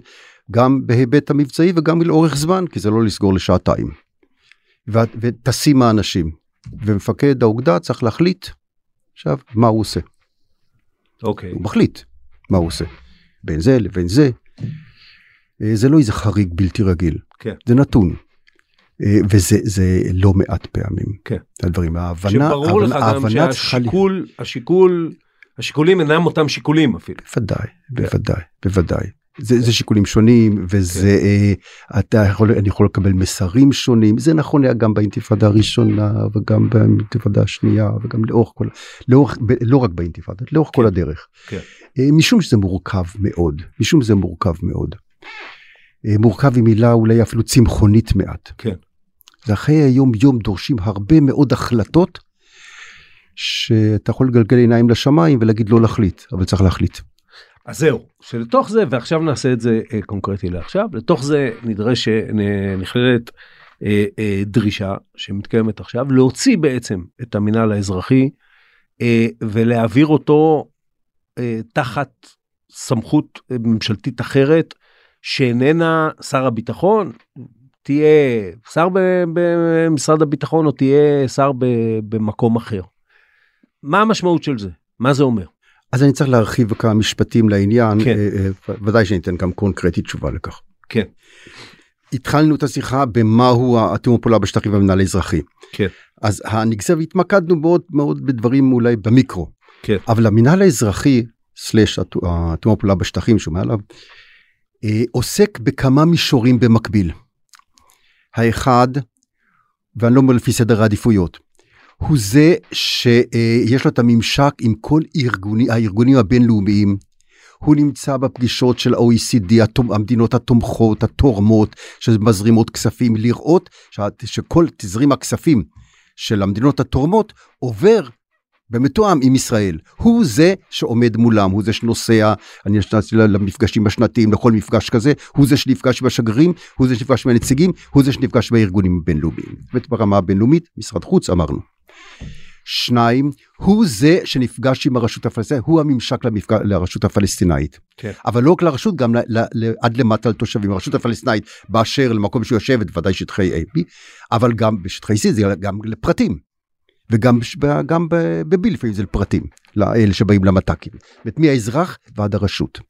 גם בהיבט המבצעי וגם לאורך זמן, כי זה לא לסגור לשעתיים. ותשים האנשים. ומפקד האוגדה צריך להחליט עכשיו מה הוא עושה. אוקיי. הוא מחליט מה הוא עושה. בין זה לבין זה. זה לא איזה חריג בלתי רגיל. כן. זה נתון. וזה לא מעט פעמים. כן. הדברים, ההבנה, שברור לך גם שהשיקולים אינם אותם שיקולים אפילו. בוודאי, בוודאי, בוודאי. זה שיקולים שונים, וזה, אני יכול לקבל מסרים שונים, זה נכון היה גם באינתיפאדה הראשונה, וגם באינתיפאדה השנייה, וגם לא רק באינתיפאדה, לאורך כל הדרך. משום שזה מורכב מאוד, מורכב עם מילה אולי אפילו צמחונית מעט. כן. ואחרי היום יום דורשים הרבה מאוד החלטות, שאתה יכול לגלגל עיניים לשמיים, ולהגיד לא להחליט, אבל צריך להחליט. אז זהו, שלתוך זה, ועכשיו נעשה את זה קונקרטי לעכשיו, לתוך זה נדרש, נכללת דרישה שמתקיימת עכשיו, להוציא בעצם את המינהל האזרחי, ולהעביר אותו תחת סמכות ממשלתית אחרת, שאיננה שר הביטחון, תהיה שר במשרד הביטחון, או תהיה שר במקום אחר. מה המשמעות של זה? מה זה אומר? אז אני צריך להרחיב כמה משפטים לעניין, כן. ודאי שניתן גם קונקרטית תשובה לכך. כן. התחלנו את השיחה במהו התיאום הפעולה בשטחים והמינהל האזרחי. כן. אז הנגזר והתמקדנו מאוד מאוד בדברים אולי במיקרו. כן. אבל המינהל האזרחי, סלש התיאום הפעולה בשטחים שהוא מעליו, עוסק בכמה מישורים במקביל. האחד, ואני לא אומר לפי סדר העדיפויות, הוא זה שיש לו את הממשק עם כל הארגונים הבינלאומיים, הוא נמצא בפגישות של ה-OECD, המדינות התומכות, התורמות, שמזרימות כספים, לראות שכל תזרים הכספים של המדינות התורמות עובר במתואם עם ישראל. הוא זה שעומד מולם, הוא זה שנוסע, אני נוסע למפגשים השנתיים, לכל מפגש כזה, הוא זה שנפגש בשגרים, הוא זה שנפגש מהנציגים, הוא זה שנפגש בארגונים הבינלאומיים. ברמה הבינלאומית, משרד חוץ, אמרנו. שניים, הוא זה שנפגש עם הרשות הפלסטינאית, הוא הממשק לרשות הפלסטינאית. כן. אבל לא רק לרשות, גם עד למטה לתושבים, הרשות הפלסטינאית באשר למקום שהוא יושבת, ודאי שטחי A, B, אבל גם בשטחי C, זה גם לפרטים, וגם בבי לפעמים זה לפרטים, לאלה שבאים למתקים. ואת מי האזרח ועד הרשות.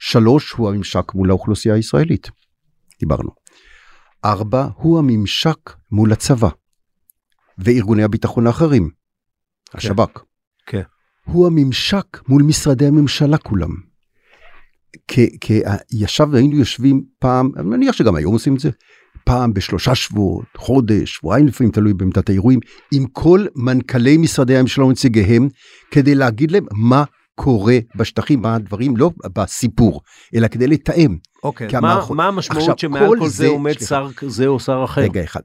שלוש, הוא הממשק מול האוכלוסייה הישראלית, דיברנו. ארבע, הוא הממשק מול הצבא. וארגוני הביטחון האחרים, השב"כ. כן. הוא הממשק מול משרדי הממשלה כולם. היינו יושבים פעם, אני מניח שגם היום עושים את זה, פעם בשלושה שבועות, חודש, שבועיים לפעמים, תלוי במדת האירועים, עם כל מנכלי משרדי הממשלה ונציגיהם, כדי להגיד להם מה קורה בשטחים, מה הדברים, לא בסיפור, אלא כדי לתאם. אוקיי, מה המשמעות שמעל כל זה עומד שר כזה או שר אחר? רגע אחד,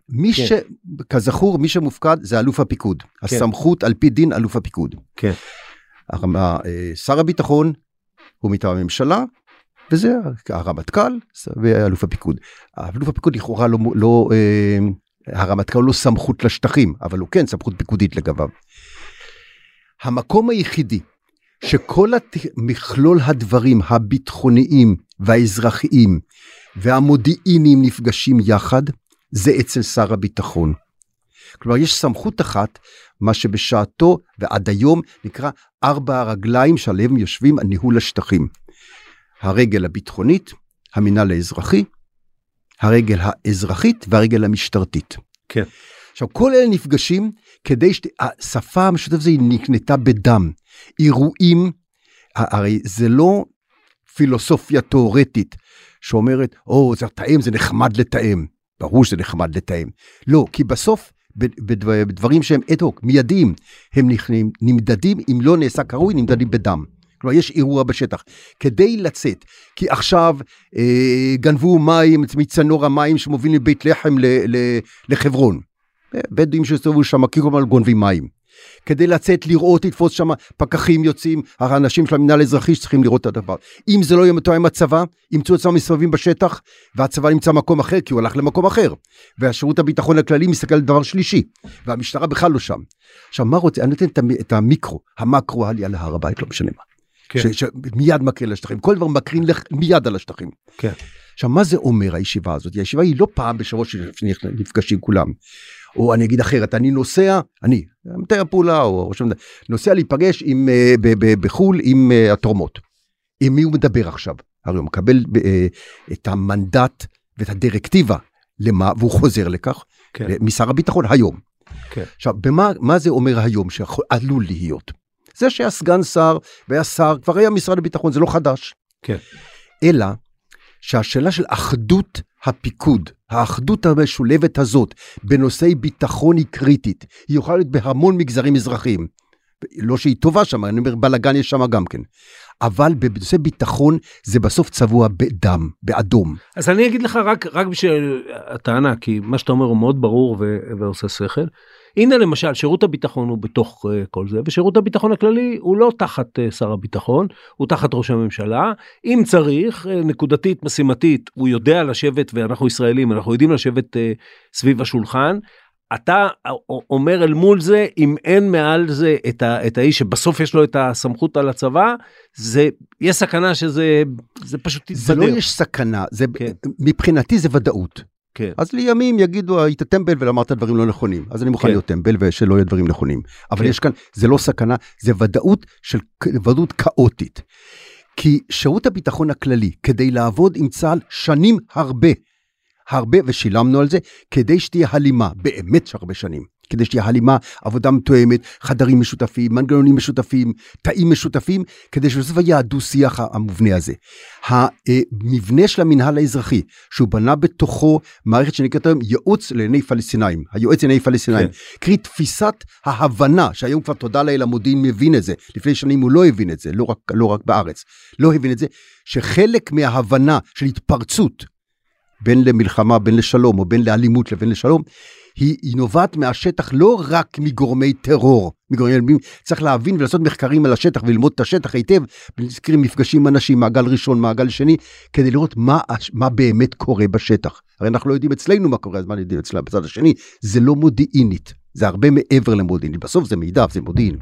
כזכור, מי שמופקד זה אלוף הפיקוד, הסמכות על פי דין אלוף הפיקוד. כן. שר הביטחון הוא מטעם הממשלה, וזה הרמטכ"ל ואלוף הפיקוד. אלוף הפיקוד לכאורה לא, הרמטכ"ל לא סמכות לשטחים, אבל הוא כן סמכות פיקודית לגביו. המקום היחידי, שכל מכלול הדברים הביטחוניים והאזרחיים והמודיעיניים נפגשים יחד, זה אצל שר הביטחון. כלומר, יש סמכות אחת, מה שבשעתו ועד היום נקרא ארבע הרגליים שעליהם יושבים הניהול השטחים. הרגל הביטחונית, המינהל האזרחי, הרגל האזרחית והרגל המשטרתית. כן. עכשיו, כל אלה נפגשים כדי שהשפה המשותפת זה נקנתה בדם. אירועים, הרי זה לא פילוסופיה תיאורטית שאומרת, זה תאם, זה נחמד לתאם. ברור שזה נחמד לתאם. לא, כי בסוף, בדברים שהם אד-הוק, מיידיים, הם נמדדים, אם לא נעשה קרוי, נמדדים בדם. כלומר, יש אירוע בשטח. כדי לצאת, כי עכשיו גנבו מים מצנור המים שמוביל לבית לחם לחברון. בדואים שסובבו שם, כי כלומר גונבים מים. כדי לצאת לראות, לתפוס שם, פקחים יוצאים, האנשים של המינהל האזרחי שצריכים לראות את הדבר. אם זה לא יהיה מתואם עם הצבא, ימצאו עצמם מסתובבים בשטח, והצבא נמצא במקום אחר, כי הוא הלך למקום אחר. והשירות הביטחון הכללי מסתכל על דבר שלישי, והמשטרה בכלל לא שם. עכשיו, מה רוצה? אני נותן את המיקרו, המקרו, העלייה להר הבית, לא משנה מה. כן. שמיד מקרין לשטחים, כל דבר מקרין מיד על השטחים. כן. עכשיו, מה זה אומר הישיבה הזאת? הישיבה היא לא פעם בשבוע שנפגשים כולם. או אני אגיד אחרת, אני נוסע, מתאר הפעולה, או נוסע להיפגש בחול עם התורמות. עם מי הוא מדבר עכשיו? הרי הוא מקבל את המנדט ואת הדירקטיבה למה, והוא חוזר לכך, כן. משר הביטחון היום. כן. עכשיו, מה זה אומר היום שעלול להיות? זה שהיה סגן שר, והיה שר, כבר היה משרד הביטחון, זה לא חדש. כן. אלא, שהשאלה של אחדות הפיקוד, האחדות המשולבת הזאת, בנושאי ביטחון היא קריטית, היא יכולה להיות בהמון מגזרים אזרחיים, לא שהיא טובה שם, אני אומר, בלגן יש שם גם כן, אבל בנושא ביטחון, זה בסוף צבוע בדם, באדום. אז אני אגיד לך רק בשביל הטענה, כי מה שאתה אומר הוא מאוד ברור ועושה שכל, הנה למשל, שירות הביטחון הוא בתוך כל זה, ושירות הביטחון הכללי הוא לא תחת שר הביטחון, הוא תחת ראש הממשלה, אם צריך, נקודתית, משימתית, הוא יודע לשבת, ואנחנו ישראלים, אנחנו יודעים לשבת סביב השולחן, אתה אומר אל מול זה, אם אין מעל זה את האיש שבסוף יש לו את הסמכות על הצבא, יש סכנה שזה פשוט תתבדר. זה לא יש סכנה, מבחינתי זה ודאות. אז לימים יגידו, היית טמבל ולאמרת דברים לא נכונים, אז אני מוכן להיות טמבל ושלא יהיו דברים נכונים, אבל יש כאן, זה לא סכנה, זה ודאות של ודאות כאוטית, כי שירות הביטחון הכללי, כדי לעבוד עם צה"ל שנים הרבה ושילמנו על זה, כדי שתהיה הלימה, באמת שהרבה שנים, כדי שתהיה הלימה, עבודה מתואמת, חדרים משותפים, מנגנונים משותפים, תאים משותפים, כדי שבסוף היה הדו-שיח המובנה הזה. המבנה של המנהל האזרחי, שהוא בנה בתוכו מערכת שנקראת היום ייעוץ לעיני פלסטינאים, היועץ לעיני פלסטינאים, קרי תפיסת ההבנה, שהיום כבר תודה לאל המודיעין מבין את זה, לפני שנים הוא לא הבין את זה, לא רק בארץ, לא הבין את זה, שחלק מההבנה של התפרצות, בין למלחמה, בין לשלום, או בין לאלימות לבין לשלום, היא נובעת מהשטח לא רק מגורמי טרור, צריך להבין ולעשות מחקרים על השטח, וללמוד את השטח היטב, ולזכרים מפגשים עם אנשים, מעגל ראשון, מעגל שני, כדי לראות מה באמת קורה בשטח. הרי אנחנו לא יודעים אצלנו מה קורה, אז מה יודעים אצלנו בצד השני, זה לא מודיעינית, זה הרבה מעבר למודיעינית, בסוף זה מידע, זה מודיעין,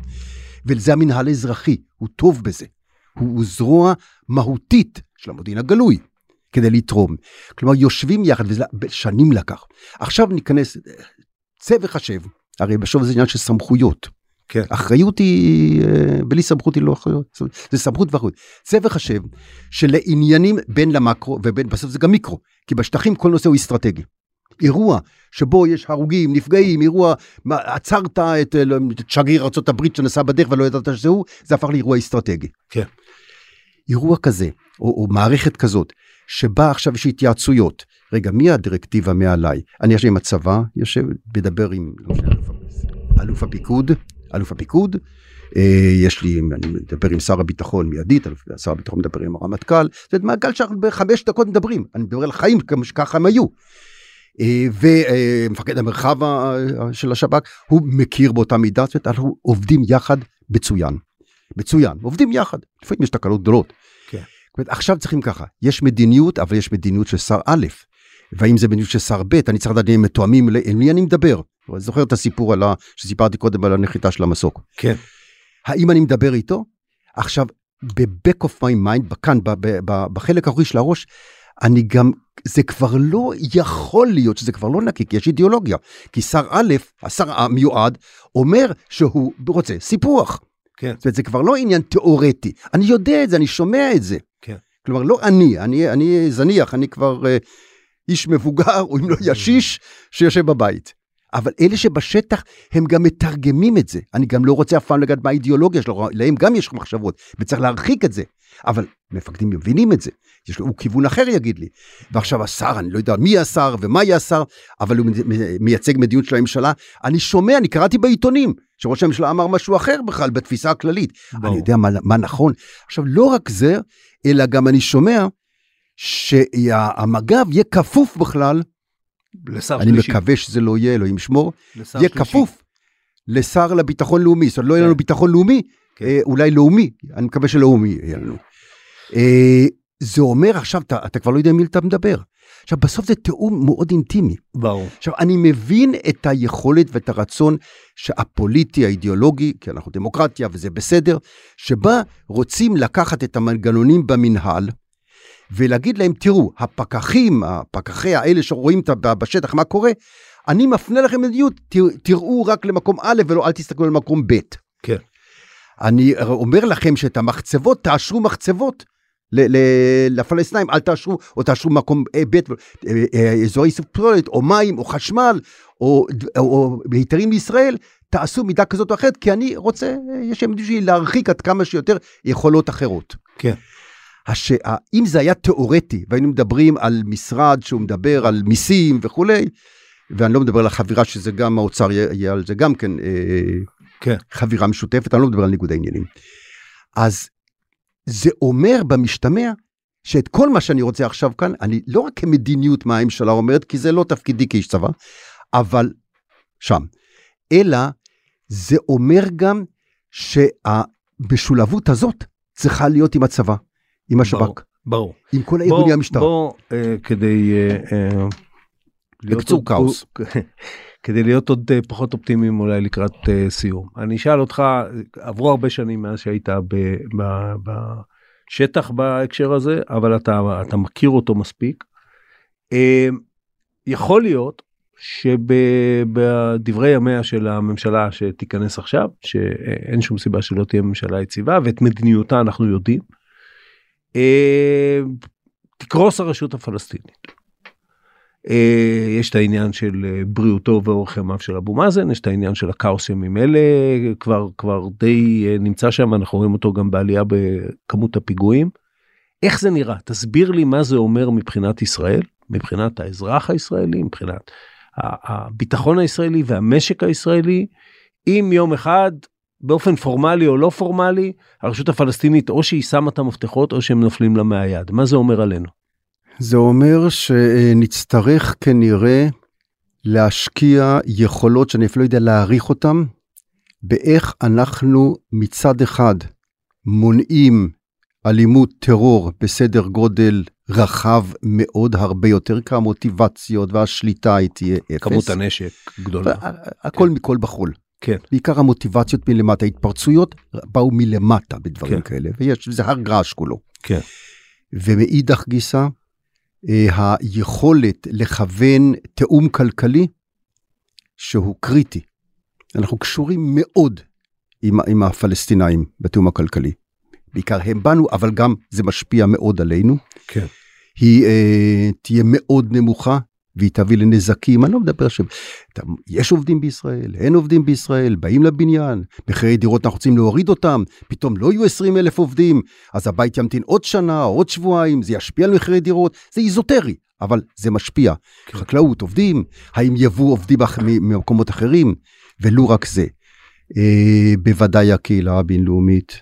וזה המנהל האזרחי, הוא טוב בזה, הוא זרוע מהותית של המודיעין הגלוי. כדי לתרום. כלומר, יושבים יחד, וזה שנים לקח. עכשיו ניכנס, צא וחשב, הרי בשוב זה עניין של סמכויות. כן. אחריות היא, בלי סמכות היא לא אחריות, זה סמכות ואחריות. צא וחשב, שלעניינים בין למקרו, ובין, בסוף זה גם מיקרו, כי בשטחים כל נושא הוא אסטרטגי. אירוע שבו יש הרוגים, נפגעים, אירוע, עצרת את שגריר ארצות הברית שנסע בדרך, ולא ידעת שזהו, זה הפך לאירוע אסטרטגי. כן. אירוע כזה, או מערכת כזאת, שבה עכשיו יש התייעצויות. רגע, מי הדירקטיבה מעליי? אני יושב עם הצבא, יושב, מדבר עם אלוף הפיקוד, יש לי, אני מדבר עם שר הביטחון מיידית, שר הביטחון מדבר עם הרמטכ"ל, זה מעגל שאנחנו בחמש דקות מדברים, אני מדבר על חיים, ככה הם היו. ומפקד המרחב של השב"כ, הוא מכיר באותה מידה, זאת אומרת, אנחנו עובדים יחד מצוין, עובדים יחד, לפעמים יש תקלות גדולות. עכשיו צריכים ככה, יש מדיניות, אבל יש מדיניות של שר א', והאם זה מדיניות של שר ב', אני צריך לדעת אם מתואמים, עם מי אני מדבר? אני זוכר את הסיפור שסיפרתי קודם על הנחיתה של המסוק. כן. האם אני מדבר איתו? עכשיו, ב-back of my mind, כאן, בחלק האחורי של הראש, אני גם, זה כבר לא יכול להיות, שזה כבר לא נקי, כי יש אידיאולוגיה. כי שר א', השר המיועד, אומר שהוא רוצה סיפוח. כן. זאת אומרת, זה כבר לא עניין תיאורטי. אני יודע את זה, אני שומע את זה. כלומר, לא אני זניח, אני כבר איש מבוגר, או אם לא ישיש, שיושב בבית. אבל אלה שבשטח, הם גם מתרגמים את זה. אני גם לא רוצה אף פעם לגעת מה האידיאולוגיה שלו, להם גם יש מחשבות, וצריך להרחיק את זה. אבל מפקדים מבינים את זה. יש לו כיוון אחר, יגיד לי. ועכשיו השר, אני לא יודע מי השר ומה יהיה השר, אבל הוא מייצג מדיניות של הממשלה. אני שומע, אני קראתי בעיתונים, שראש הממשלה אמר משהו אחר בכלל, בתפיסה הכללית. אני יודע מה נכון. עכשיו, לא רק זה, אלא גם אני שומע שהמג"ב יהיה כפוף בכלל, אני מקווה שזה לא יהיה, אלוהים שמור, יהיה כפוף לשר לביטחון לאומי, זאת אומרת, לא יהיה לנו ביטחון לאומי, אולי לאומי, אני מקווה שלאומי יהיה לנו. זה אומר עכשיו, אתה כבר לא יודע מי אתה מדבר. עכשיו, בסוף זה תיאום מאוד אינטימי. ברור. עכשיו, אני מבין את היכולת ואת הרצון שהפוליטי, האידיאולוגי, כי אנחנו דמוקרטיה וזה בסדר, שבה רוצים לקחת את המנגנונים במנהל, ולהגיד להם, תראו, הפקחי האלה שרואים בשטח מה קורה, אני מפנה לכם מדיניות, תראו רק למקום א' ולא, אל תסתכלו למקום ב'. כן. אני אומר לכם שאת המחצבות, תאשרו מחצבות, לפלסטינאים, אל תאשרו, או תאשרו מקום בית, אזורי ספטורית, או מים, או חשמל, או היתרים לישראל, תעשו מידה כזאת או אחרת, כי אני רוצה, יש שם מידה שלי להרחיק עד כמה שיותר יכולות אחרות. כן. אם זה היה תיאורטי, והיינו מדברים על משרד שהוא מדבר על מיסים וכולי, ואני לא מדבר על החבירה שזה גם האוצר יהיה על זה גם כן, כן. חבירה משותפת, אני לא מדבר על ניגוד העניינים. אז זה אומר במשתמע, שאת כל מה שאני רוצה עכשיו כאן, אני לא רק כמדיניות מה הממשלה אומרת, כי זה לא תפקידי כאיש צבא, אבל שם. אלא זה אומר גם שהמשולבות הזאת צריכה להיות עם הצבא, עם השב"כ. ברור. עם כל הארגוני המשטרה. בוא, כדי... בקצור כאוס. כדי להיות עוד פחות אופטימיים אולי לקראת סיום. אני אשאל אותך, עברו הרבה שנים מאז שהיית בשטח בהקשר הזה, אבל אתה מכיר אותו מספיק. יכול להיות שבדברי ימיה של הממשלה שתיכנס עכשיו, שאין שום סיבה שלא תהיה ממשלה יציבה, ואת מדיניותה אנחנו יודעים, תקרוס הרשות הפלסטינית. יש את העניין של בריאותו ואורך ימיו של אבו מזן, יש את העניין של הכאוס ימים אלה, כבר די נמצא שם, אנחנו רואים אותו גם בעלייה בכמות הפיגועים. איך זה נראה? תסביר לי מה זה אומר מבחינת ישראל, מבחינת האזרח הישראלי, מבחינת הביטחון הישראלי והמשק הישראלי, אם יום אחד, באופן פורמלי או לא פורמלי, הרשות הפלסטינית או שהיא שמה את המפתחות או שהם נופלים לה מהיד. מה זה אומר עלינו? זה אומר שנצטרך כנראה להשקיע יכולות שאני אפילו לא יודע להעריך אותן, באיך אנחנו מצד אחד מונעים אלימות טרור בסדר גודל רחב מאוד, הרבה יותר, כי המוטיבציות והשליטה היא תהיה אפס. כמות הנשק גדולה. הכל מכל בחול. כן. בעיקר המוטיבציות מלמטה, ההתפרצויות באו מלמטה בדברים כאלה, וזה הרגש כולו. כן. ומאידך גיסה, היכולת לכוון תאום כלכלי שהוא קריטי. אנחנו קשורים מאוד עם הפלסטינאים בתאום הכלכלי. בעיקר הם בנו, אבל גם זה משפיע מאוד עלינו. כן. היא תהיה מאוד נמוכה, והיא תביא לנזקים. אני לא מדבר יש עובדים בישראל, אין עובדים בישראל, באים לבניין, מחירי דירות אנחנו רוצים להוריד אותם, פתאום לא יהיו 20,000 עובדים, אז הבית ימתין עוד שנה, עוד שבועיים, זה ישפיע על מחירי דירות, זה איזוטרי, אבל זה משפיע. חקלאות עובדים, האם יבוא עובדים ממקומות אחרים, ולא רק זה. בוודאי הקהילה הבינלאומית.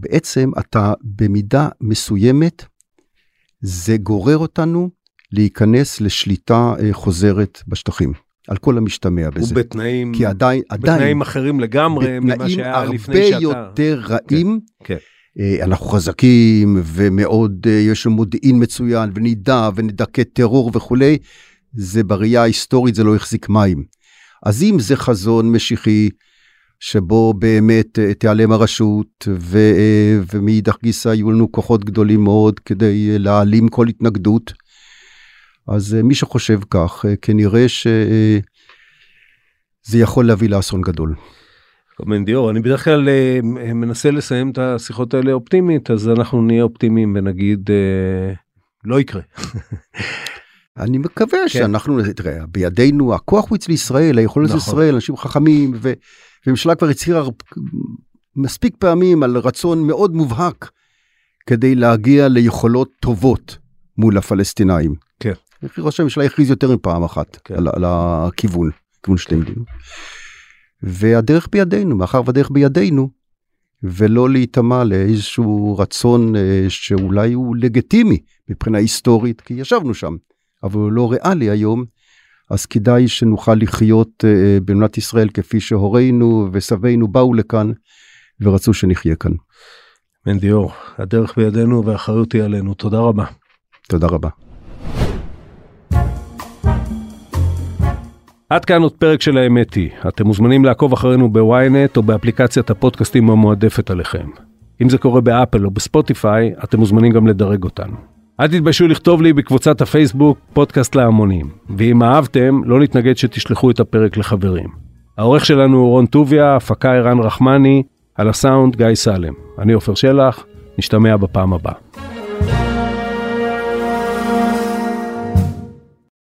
בעצם אתה במידה מסוימת, זה גורר אותנו, להיכנס לשליטה חוזרת בשטחים, על כל המשתמע בזה. ובתנאים, כי עדיין אחרים לגמרי, ממה שהיה לפני שאתה. בתנאים הרבה יותר רעים, כן. אנחנו חזקים, ומאוד יש מודיעין מצוין, ונידע, ונדקה טרור וכו', זה בראייה ההיסטורית, זה לא יחזיק מים. אז אם זה חזון משיחי, שבו באמת תיעלם הרשות, ומאידך גיסא יהיו לנו כוחות גדולים מאוד, כדי להעלים כל התנגדות, אז מי שחושב כך, כנראה שזה יכול להביא לאסון גדול. מנדי אור, אני בדרך כלל מנסה לסיים את השיחות האלה אופטימית, אז אנחנו נהיה אופטימיים ונגיד, לא יקרה. אני מקווה שאנחנו, תראה, בידינו, הכוח הוא אצל ישראל, היכולת של ישראל, אנשים חכמים, וממשלה כבר הצהירה מספיק פעמים על רצון מאוד מובהק, כדי להגיע ליכולות טובות מול הפלסטינאים. כן. ראש הממשלה הכריז יותר מפעם אחת, כן. על הכיוון, כיוון שתי מדינות. והדרך בידינו, מאחר והדרך בידינו, ולא להיטמע לאיזשהו רצון שאולי הוא לגיטימי, מבחינה היסטורית, כי ישבנו שם, אבל הוא לא ריאלי היום, אז כדאי שנוכל לחיות במדינת ישראל, כפי שהורינו וסבינו באו לכאן, ורצו שנחיה כאן. מנדי אור, הדרך בידינו והאחריות היא עלינו, תודה רבה. תודה רבה. עד כאן עוד פרק של האמת היא. אתם מוזמנים לעקוב אחרינו בוויינט או באפליקציית הפודקאסטים המועדפת עליכם. אם זה קורה באפל או בספוטיפיי, אתם מוזמנים גם לדרג אותנו. אל תתביישו לכתוב לי בקבוצת הפייסבוק פודקאסט להמונים, ואם אהבתם, לא נתנגד שתשלחו את הפרק לחברים. העורך שלנו הוא רון טוביה, הפקה אירן רחמני, על הסאונד גיא סלם. אני עופר שלח, נשתמע בפעם הבאה.